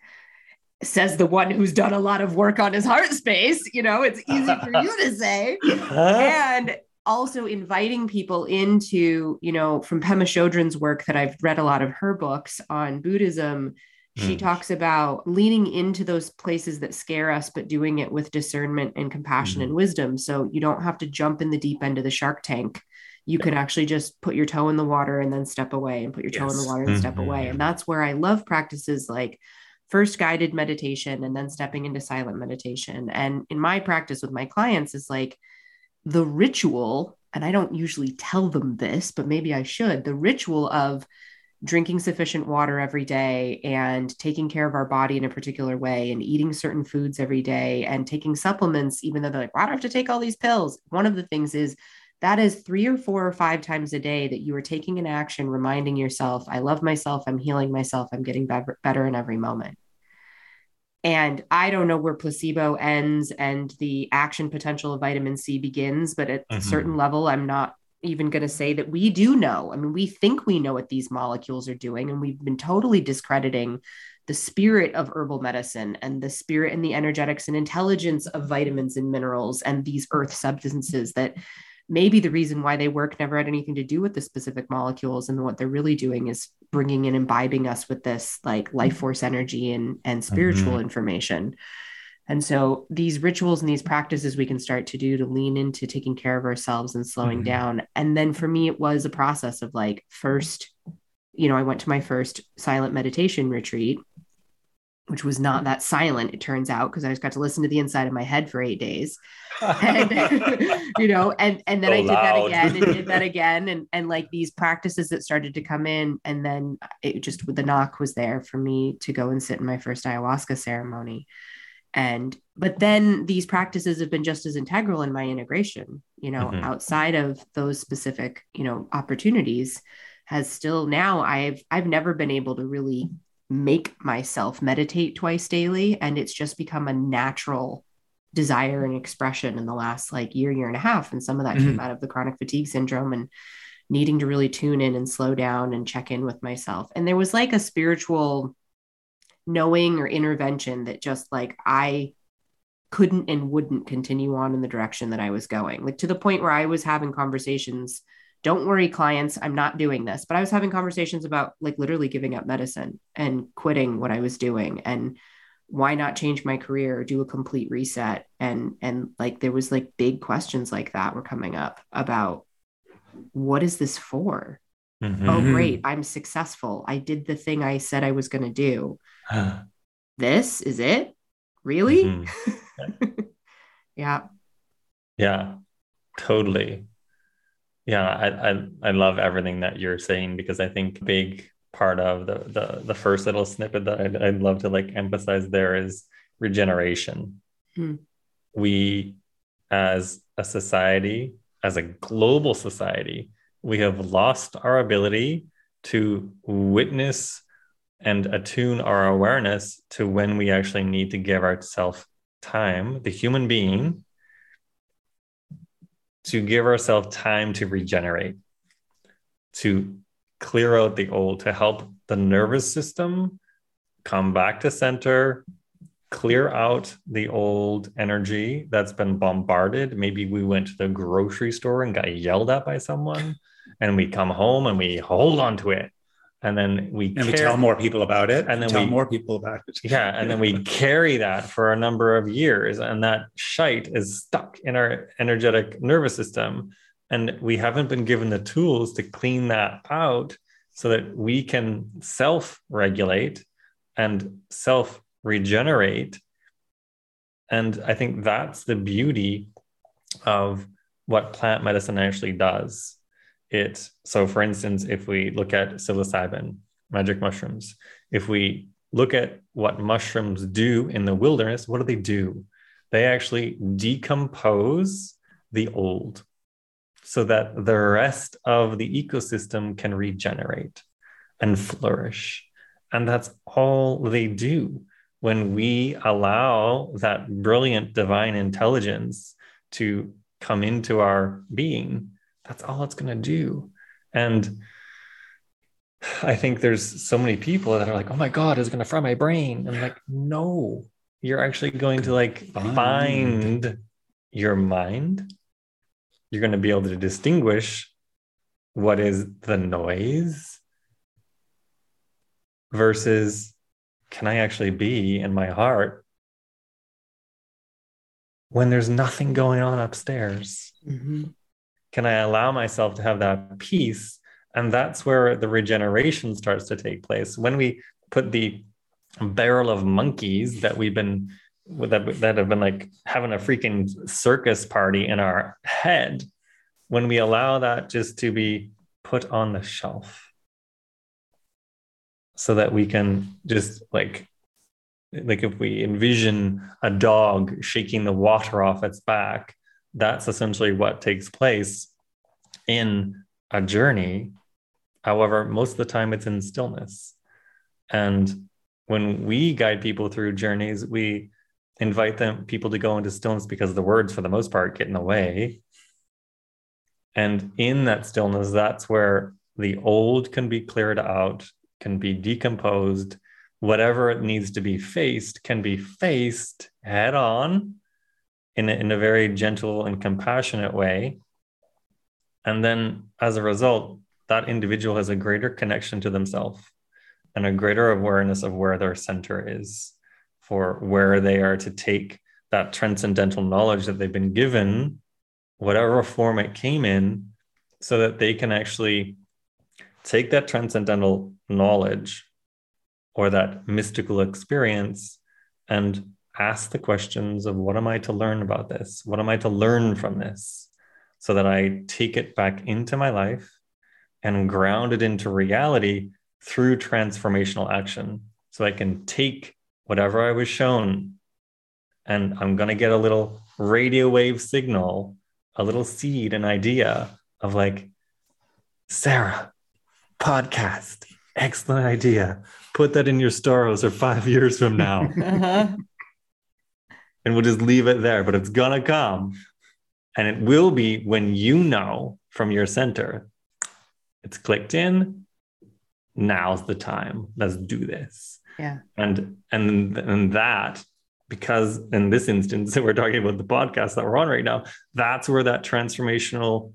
Says the one who's done a lot of work on his heart space, you know, it's easy for you to say. And also inviting people into, you know, from Pema Chodron's work that I've read a lot of her books on Buddhism, she talks about leaning into those places that scare us, but doing it with discernment and compassion mm-hmm. and wisdom. So you don't have to jump in the deep end of the shark tank. You yeah. can actually just put your toe in the water and then step away, and put your yes. toe in the water and mm-hmm. step away. And that's where I love practices like first guided meditation and then stepping into silent meditation. And in my practice with my clients is like the ritual, and I don't usually tell them this, but maybe I should, the ritual of drinking sufficient water every day and taking care of our body in a particular way and eating certain foods every day and taking supplements, even though they're like, why do I have to take all these pills? One of the things is that is three or four or five times a day that you are taking an action, reminding yourself, I love myself, I'm healing myself, I'm getting better in every moment. And I don't know where placebo ends and the action potential of vitamin C begins, but at mm-hmm. a certain level, I'm not even going to say that we do know. I mean, we think we know what these molecules are doing, and we've been totally discrediting the spirit of herbal medicine and the spirit and the energetics and intelligence of vitamins and minerals and these earth substances that maybe the reason why they work never had anything to do with the specific molecules. And what they're really doing is bringing and imbibing us with this like life force energy and, and spiritual mm-hmm. information. And so these rituals and these practices we can start to do to lean into taking care of ourselves and slowing mm-hmm. down. And then for me, it was a process of like, first, you know, I went to my first silent meditation retreat, which was not that silent, it turns out, because I just got to listen to the inside of my head for eight days. And, you know, and, and then so I did loud. that again and did that again. And, and like these practices that started to come in, and then it just, the knock was there for me to go and sit in my first ayahuasca ceremony. And, but then these practices have been just as integral in my integration, you know, mm-hmm. outside of those specific, you know, opportunities has still now I've, I've never been able to really make myself meditate twice daily. And it's just become a natural desire and expression in the last like year, year and a half. And some of that mm-hmm. came out of the chronic fatigue syndrome and needing to really tune in and slow down and check in with myself. And there was like a spiritual knowing or intervention that just like, I couldn't and wouldn't continue on in the direction that I was going, like to the point where I was having conversations. Don't worry, clients, I'm not doing this, but I was having conversations about like literally giving up medicine and quitting what I was doing, and why not change my career or do a complete reset. And, and like, there was like big questions like that were coming up about what is this for? Mm-hmm. Oh, great. I'm successful. I did the thing I said I was going to do. Huh. This is it? Really? Mm-hmm. Yeah. Yeah, totally. Yeah, I, I I love everything that you're saying, because I think a big part of the the, the first little snippet that I'd, I'd love to like emphasize there is regeneration. Hmm. We, as a society, as a global society, we have lost our ability to witness and attune our awareness to when we actually need to give ourselves time, the human being, to give ourselves time to regenerate, to clear out the old, to help the nervous system come back to center, clear out the old energy that's been bombarded. Maybe we went to the grocery store and got yelled at by someone, and we come home and we hold on to it. And then we, and we tell more people about it. And then tell we tell more people about it. Yeah. And then we carry that for a number of years. And that shite is stuck in our energetic nervous system. And we haven't been given the tools to clean that out so that we can self-regulate and self-regenerate. And I think that's the beauty of what plant medicine actually does. It so, for instance, if we look at psilocybin, magic mushrooms, if we look at what mushrooms do in the wilderness, what do they do? They actually decompose the old so that the rest of the ecosystem can regenerate and flourish. And that's all they do when we allow that brilliant divine intelligence to come into our being. That's all it's going to do. And I think there's so many people that are like, oh my God, it's going to fry my brain. And I'm like, no, you're actually going to like find. find your mind. You're going to be able to distinguish what is the noise versus can I actually be in my heart when there's nothing going on upstairs? Mm-hmm. Can I allow myself to have that peace? And that's where the regeneration starts to take place. When we put the barrel of monkeys that we've been, that, that have been like having a freaking circus party in our head, when we allow that just to be put on the shelf so that we can just like, like if we envision a dog shaking the water off its back, that's essentially what takes place in a journey. However, most of the time it's in stillness. And when we guide people through journeys, we invite them people to go into stillness because the words, for the most part, get in the way. And in that stillness, that's where the old can be cleared out, can be decomposed, whatever it needs to be faced can be faced head on in a, in a very gentle and compassionate way. And then as a result, that individual has a greater connection to themselves and a greater awareness of where their center is, for where they are to take that transcendental knowledge that they've been given, whatever form it came in, so that they can actually take that transcendental knowledge or that mystical experience and ask the questions of, what am I to learn about this? What am I to learn from this? So that I take it back into my life and ground it into reality through transformational action. So I can take whatever I was shown, and I'm going to get a little radio wave signal, a little seed, an idea of like, Sarah, podcast, excellent idea. Put that in your storos or five years from now. Uh-huh. And we'll just leave it there, but it's going to come. And it will be when you know from your center, it's clicked in, now's the time, let's do this. Yeah. And, and, and that, because in this instance that we're talking about the podcast that we're on right now, that's where that transformational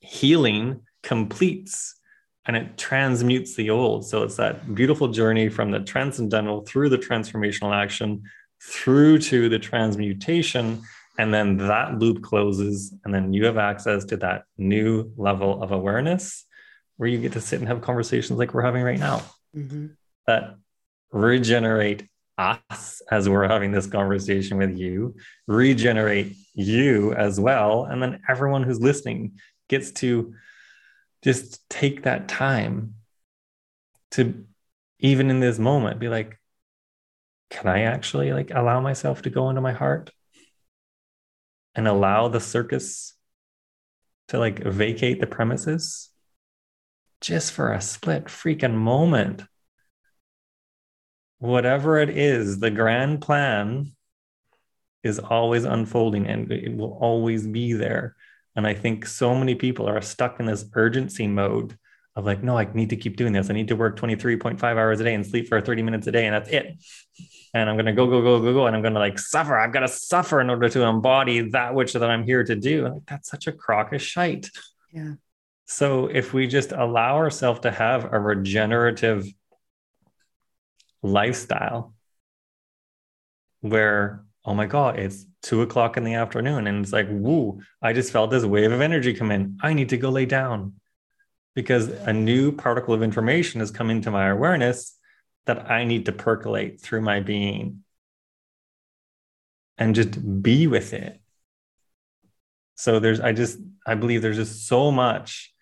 healing completes and it transmutes the old. So it's that beautiful journey from the transcendental through the transformational action through to the transmutation. And then that loop closes, and then you have access to that new level of awareness where you get to sit and have conversations like we're having right now. Mm-hmm. That regenerate us as we're having this conversation with you, regenerate you as well. And then everyone who's listening gets to just take that time to, even in this moment, be like, can I actually like allow myself to go into my heart and allow the circus to like vacate the premises just for a split freaking moment? Whatever it is, the grand plan is always unfolding and it will always be there. And I think so many people are stuck in this urgency mode of like, no, I need to keep doing this. I need to work twenty-three point five hours a day and sleep for thirty minutes a day. And that's it. And I'm going to go, go, go, go, go. And I'm going to like suffer. I've got to suffer in order to embody that which that I'm here to do. And like, that's such a crock of shite. Yeah. So if we just allow ourselves to have a regenerative lifestyle where, oh my God, it's two o'clock in the afternoon and it's like, woo, I just felt this wave of energy come in. I need to go lay down because a new particle of information has come into my awareness that I need to percolate through my being and just be with it. So there's, I just, I believe there's just so much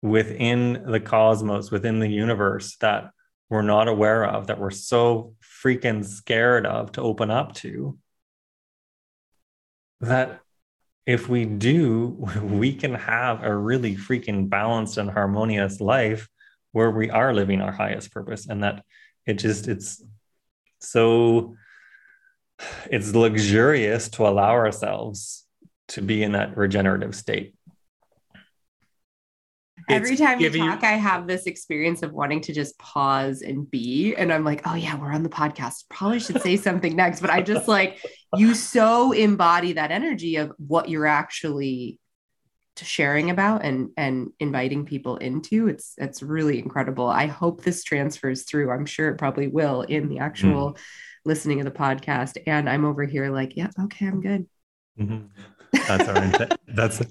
within the cosmos, within the universe that we're not aware of, that we're so freaking scared of to open up to, that if we do, we can have a really freaking balanced and harmonious life where we are living our highest purpose. And that it just, it's so, it's luxurious to allow ourselves to be in that regenerative state. It's Every time you talk, you- I have this experience of wanting to just pause and be, and I'm like, oh yeah, we're on the podcast. Probably should say something next, but I just like, you so embody that energy of what you're actually sharing about and, and inviting people into. It's, it's really incredible. I hope this transfers through. I'm sure it probably will in the actual mm-hmm. listening of the podcast. And I'm over here like, yeah, okay, I'm good. Mm-hmm. That's our inten- that's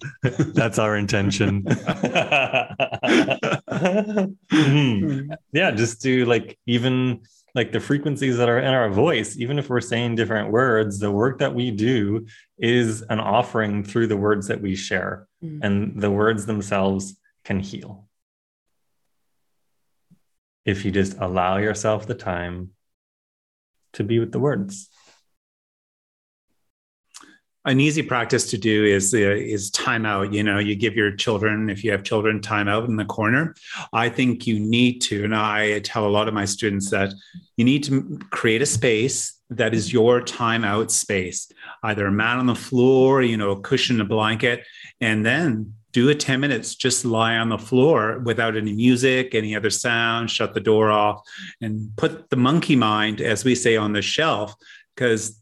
that's our intention. mm-hmm. Yeah, just to like even like the frequencies that are in our voice, even if we're saying different words, the work that we do is an offering through the words that we share, mm-hmm. and the words themselves can heal if you just allow yourself the time to be with the words. an easy practice to do is uh, is time out. You know, you give your children, if you have children, time out in the corner. I think you need to, and I tell a lot of my students that you need to create a space that is your time out space, either a mat on the floor, you know, a cushion, a blanket, and then do a ten minutes, just lie on the floor without any music, any other sound, shut the door off, and put the monkey mind, as we say, on the shelf. Because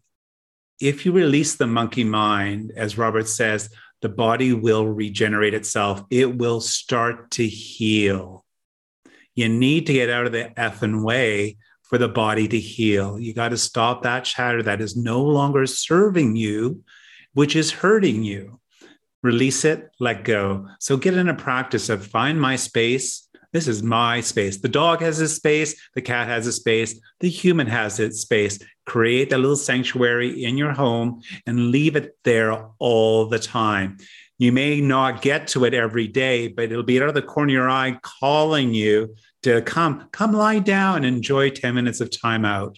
if you release the monkey mind, as Robert says, the body will regenerate itself. It will start to heal. You need to get out of the effing way for the body to heal. You got to stop that chatter that is no longer serving you, which is hurting you. Release it, let go. So get in a practice of find my space. This is my space. The dog has his space. The cat has a space. The human has its space. Create a little sanctuary in your home and leave it there all the time. You may not get to it every day, but it'll be out of the corner of your eye calling you to come, come lie down and enjoy ten minutes of time out.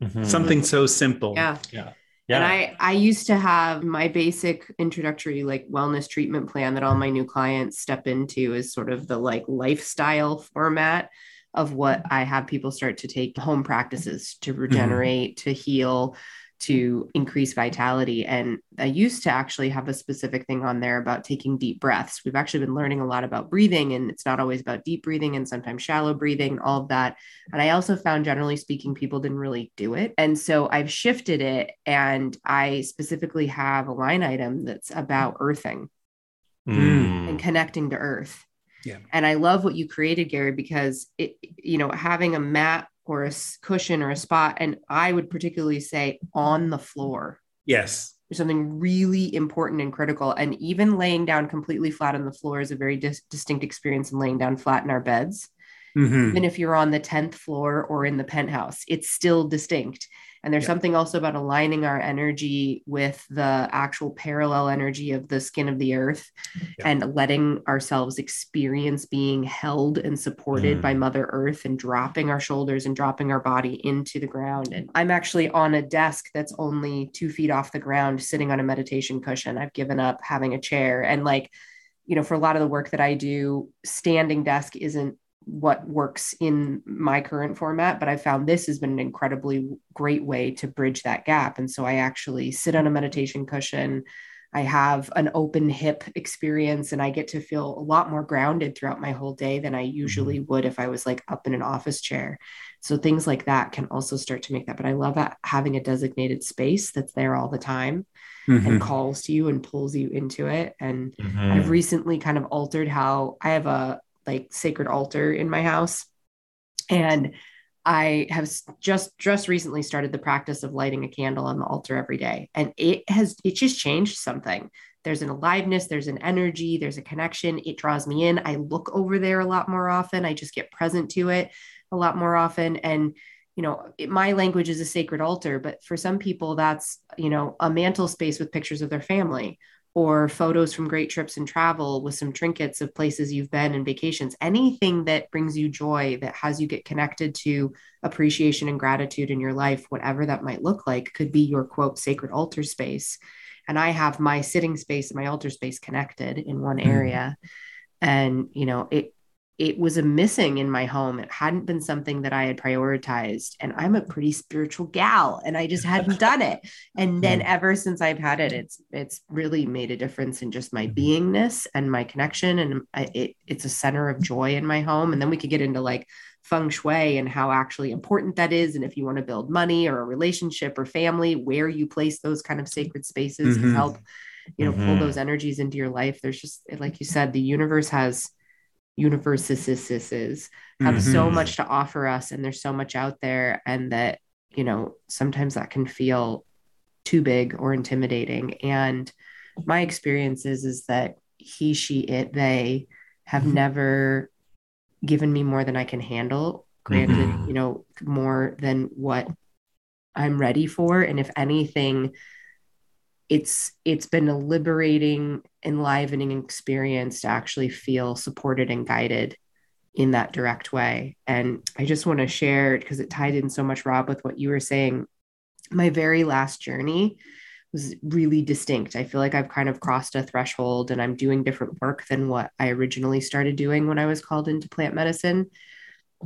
Mm-hmm. Something so simple. Yeah. Yeah. Yeah. And I, I used to have my basic introductory like wellness treatment plan that all my new clients step into is sort of the like lifestyle format of what I have people start to take home practices to regenerate, mm-hmm. to heal, to increase vitality. And I used to actually have a specific thing on there about taking deep breaths. We've actually been learning a lot about breathing, and it's not always about deep breathing and sometimes shallow breathing and all of that. And I also found, generally speaking, people didn't really do it. And so I've shifted it, and I specifically have a line item that's about earthing mm. and connecting to earth. Yeah. And I love what you created, Gary, because it, you know, having a mat or a cushion or a spot. And I would particularly say on the floor. Yes. There's something really important and critical. And even laying down completely flat on the floor is a very dis- distinct experience than laying down flat in our beds. Mm-hmm. Even if you're on the tenth floor or in the penthouse, it's still distinct. And there's yeah. something also about aligning our energy with the actual parallel energy of the skin of the earth yeah. and letting ourselves experience being held and supported mm. by Mother Earth, and dropping our shoulders and dropping our body into the ground. And I'm actually on a desk that's only two feet off the ground, sitting on a meditation cushion. I've given up having a chair. And like, you know, for a lot of the work that I do, standing desk isn't what works in my current format, but I found this has been an incredibly great way to bridge that gap. And so I actually sit on a meditation cushion. I have an open hip experience, and I get to feel a lot more grounded throughout my whole day than I usually mm-hmm. would if I was like up in an office chair. So things like that can also start to make that, but I love having a designated space that's there all the time mm-hmm. and calls to you and pulls you into it. And mm-hmm. I've recently kind of altered how I have a, like sacred altar in my house. And I have just, just recently started the practice of lighting a candle on the altar every day. And it has, it just changed something. There's an aliveness, there's an energy, there's a connection. It draws me in. I look over there a lot more often. I just get present to it a lot more often. And, you know, it, my language is a sacred altar, but for some people that's, you know, a mantle space with pictures of their family, or photos from great trips and travel with some trinkets of places you've been and vacations, anything that brings you joy, that has you get connected to appreciation and gratitude in your life, whatever that might look like, could be your quote, sacred altar space. And I have my sitting space and my altar space connected in one area. Mm-hmm. And, you know, it, it was a missing in my home. It hadn't been something that I had prioritized, and I'm a pretty spiritual gal, and I just hadn't done it. And then ever since I've had it, it's, it's really made a difference in just my beingness and my connection. And I, it, it's a center of joy in my home. And then we could get into like feng shui and how actually important that is. And if you want to build money or a relationship or family, where you place those kind of sacred spaces mm-hmm. can help, you know, mm-hmm. pull those energies into your life. There's just, like you said, the universe has universes have mm-hmm. so much to offer us, and there's so much out there, and that, you know, sometimes that can feel too big or intimidating. And my experience is, is that he, she, it, they have mm-hmm. never given me more than I can handle, granted, mm-hmm. you know, more than what I'm ready for. And if anything, it's, it's been a liberating, enlivening experience to actually feel supported and guided in that direct way. And I just want to share, because it tied in so much, Rob, with what you were saying, my very last journey was really distinct. I feel like I've kind of crossed a threshold and I'm doing different work than what I originally started doing when I was called into plant medicine.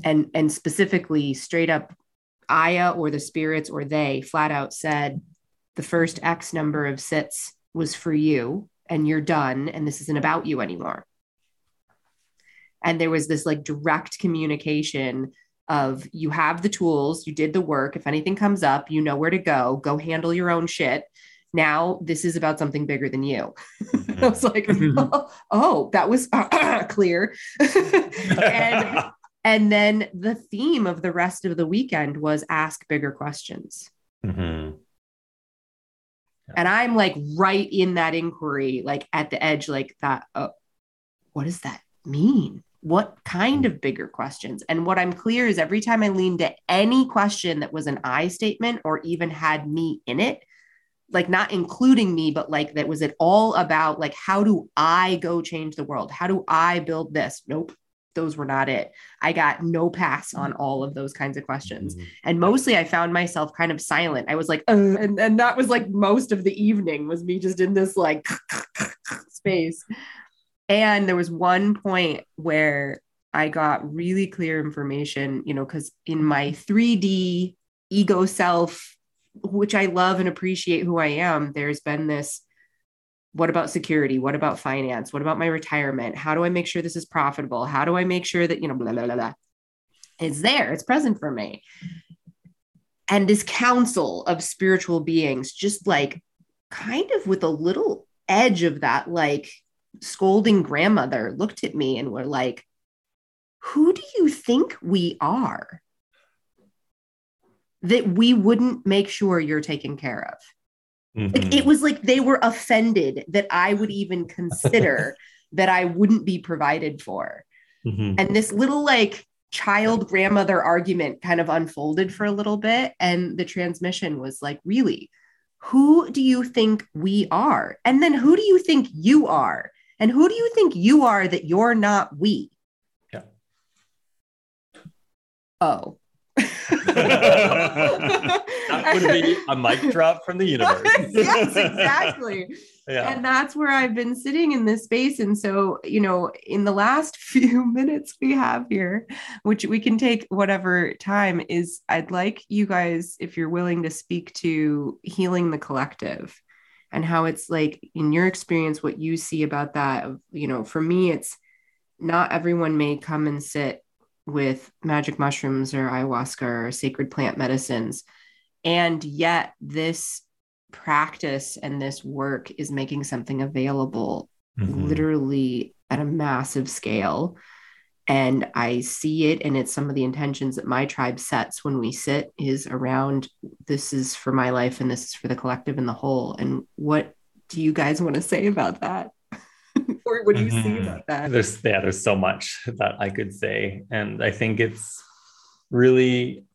And, and specifically straight up Aya or the spirits or they flat out said, the first X number of sits was for you and you're done. And this isn't about you anymore. And there was this like direct communication of, you have the tools, you did the work. If anything comes up, you know where to go, go handle your own shit. Now this is about something bigger than you. Mm-hmm. I was like, oh, oh that was clear. and, and then the theme of the rest of the weekend was ask bigger questions. Mm-hmm. And I'm like right in that inquiry, like at the edge, like that, oh, what is that? Mean? What kind of bigger questions? And what I'm clear is every time I leaned to any question that was an I statement or even had me in it, like not including me, but like that was it all about like, how do I go change the world? How do I build this? Nope. Those were not it. I got no pass on all of those kinds of questions. Mm-hmm. And mostly I found myself kind of silent. I was like, uh, and, and that was like most of the evening was me just in this like space. And there was one point where I got really clear information, you know, because in my three D ego self, which I love and appreciate who I am, there's been this, what about security? What about finance? What about my retirement? How do I make sure this is profitable? How do I make sure that, you know, blah, blah, blah, blah. It's there, it's present for me. And this council of spiritual beings, just like kind of with a little edge of that, like, scolding grandmother looked at me and were like, who do you think we are that we wouldn't make sure you're taken care of? Mm-hmm. Like, it was like they were offended that I would even consider that I wouldn't be provided for. Mm-hmm. And this little like child grandmother argument kind of unfolded for a little bit. And the transmission was like, really, who do you think we are? And then who do you think you are? And who do you think you are that you're not we? Yeah. Oh. That would be a mic drop from the universe. Yes, exactly. Yeah. And that's where I've been sitting in this space. And so, you know, in the last few minutes we have here, which we can take whatever time is, I'd like you guys, if you're willing, to speak to healing the collective and how it's like in your experience, what you see about that. You know, for me, it's not everyone may come and sit with magic mushrooms or ayahuasca or sacred plant medicines. And yet this practice and this work is making something available, mm-hmm. literally at a massive scale. And I see it. And it's some of the intentions that my tribe sets when we sit is around, this is for my life and this is for the collective and the whole. And what do you guys want to say about that? Or what do you mm-hmm. see about that? There's, yeah, there's so much that I could say. And I think it's really,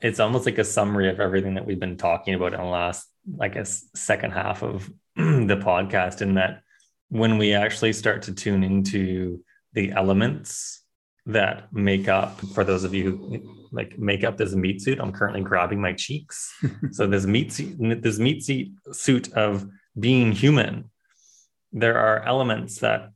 it's almost like a summary of everything that we've been talking about in the last, I guess, second half of the podcast, in that when we actually start to tune into the elements that make up, for those of you who like make up this meat suit, I'm currently grabbing my cheeks. So this meat suit, this meat suit of being human, there are elements that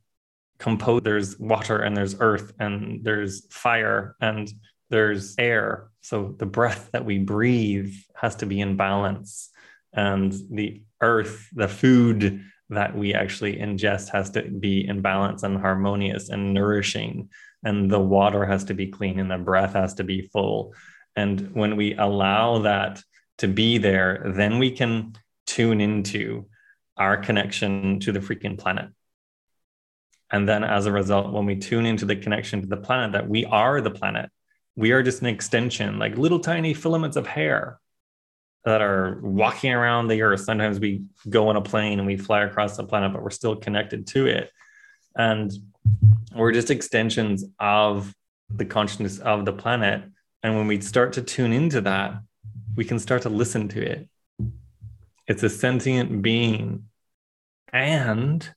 compose, there's water and there's earth and there's fire and there's air. So the breath that we breathe has to be in balance, and the earth, the food that we actually ingest has to be in balance and harmonious and nourishing. And the water has to be clean and the breath has to be full. And when we allow that to be there, then we can tune into our connection to the freaking planet. And then as a result, when we tune into the connection to the planet, that we are the planet, we are just an extension, like little tiny filaments of hair that are walking around the earth. Sometimes we go on a plane and we fly across the planet, but we're still connected to it. And we're just extensions of the consciousness of the planet. And when we start to tune into that, we can start to listen to it. It's a sentient being. And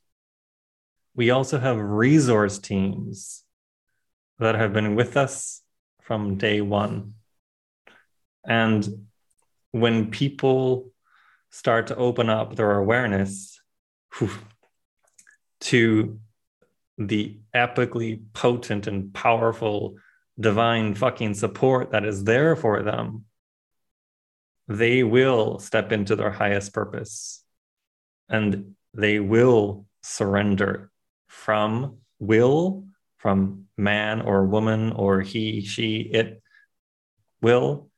we also have resource teams that have been with us from day one. And when people start to open up their awareness whew, to the epically potent and powerful divine fucking support that is there for them, they will step into their highest purpose and they will surrender from will, from man or woman or he, she, it, will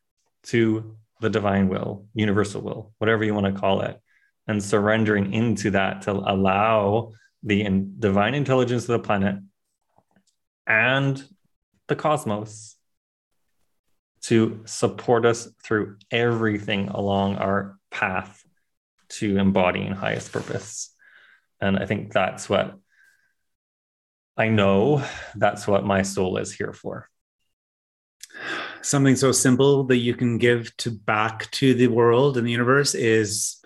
to the divine will, universal will, whatever you want to call it, and surrendering into that to allow the in- divine intelligence of the planet and the cosmos to support us through everything along our path to embodying highest purpose. And I think that's what I know, that's what my soul is here for. Something so simple that you can give to back to the world and the universe is,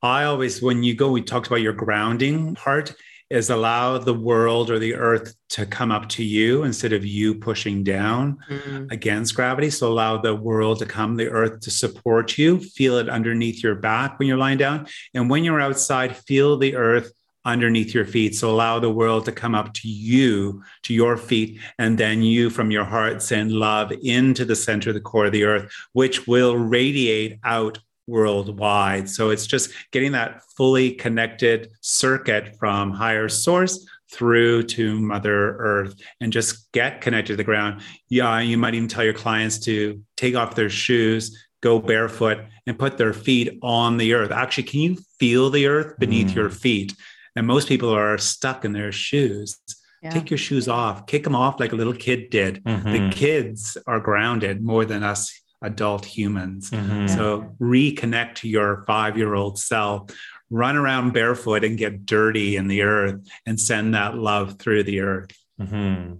I always, when you go, we talked about your grounding part, is allow the world or the earth to come up to you instead of you pushing down mm-hmm. against gravity. So allow the world to come, the earth to support you, feel it underneath your back when you're lying down. And when you're outside, feel the earth underneath your feet. So allow the world to come up to you, to your feet, and then you from your heart send love into the center, the core of the earth, which will radiate out worldwide. So it's just getting that fully connected circuit from higher source through to Mother Earth, and just get connected to the ground. Yeah, you might even tell your clients to take off their shoes, go barefoot, and put their feet on the earth. Actually, can you feel the earth beneath mm. your feet? And most people are stuck in their shoes. Yeah. Take your shoes off, kick them off like a little kid did. Mm-hmm. The kids are grounded more than us adult humans. Mm-hmm. So reconnect to your five-year-old self, run around barefoot and get dirty in the earth and send that love through the earth. Mm-hmm.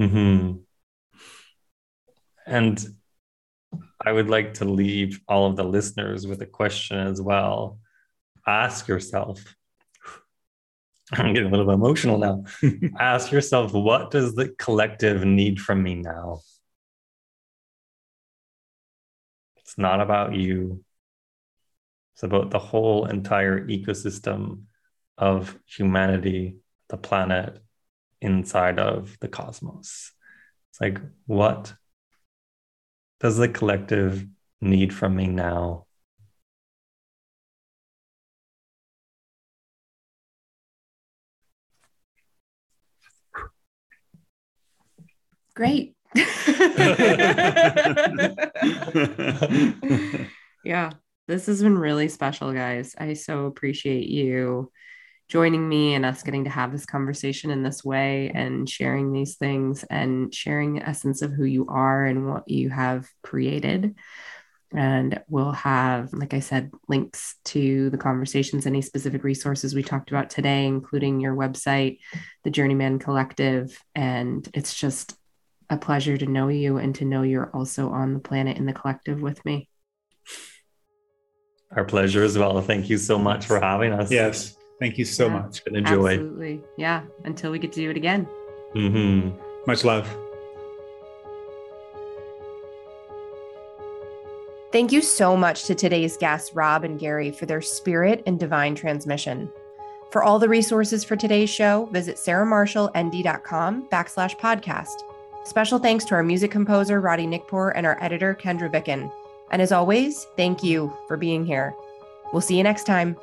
Mm-hmm. And I would like to leave all of the listeners with a question as well. Ask yourself, I'm getting a little emotional now. Ask yourself, what does the collective need from me now? It's not about you. It's about the whole entire ecosystem of humanity, the planet, inside of the cosmos. It's like, what does the collective need from me now? Great. Yeah, this has been really special, guys. I so appreciate you joining me and us getting to have this conversation in this way and sharing these things and sharing the essence of who you are and what you have created. And we'll have, like I said, links to the conversations, any specific resources we talked about today, including your website, the Journeyman Collective. And it's just a pleasure to know you and to know you're also on the planet in the collective with me. Our pleasure as well. Thank you so much for having us. Yes. Thank you so yeah, much. It's been a joy. Absolutely. Yeah. Until we get to do it again. Mm-hmm. Much love. Thank you so much to today's guests, Rob and Gary, for their spirit and divine transmission. For all the resources for today's show, visit sarahmarshallnd.com backslash podcast. Special thanks to our music composer, Roddy Nikpour, and our editor, Kendra Vicken. And as always, thank you for being here. We'll see you next time.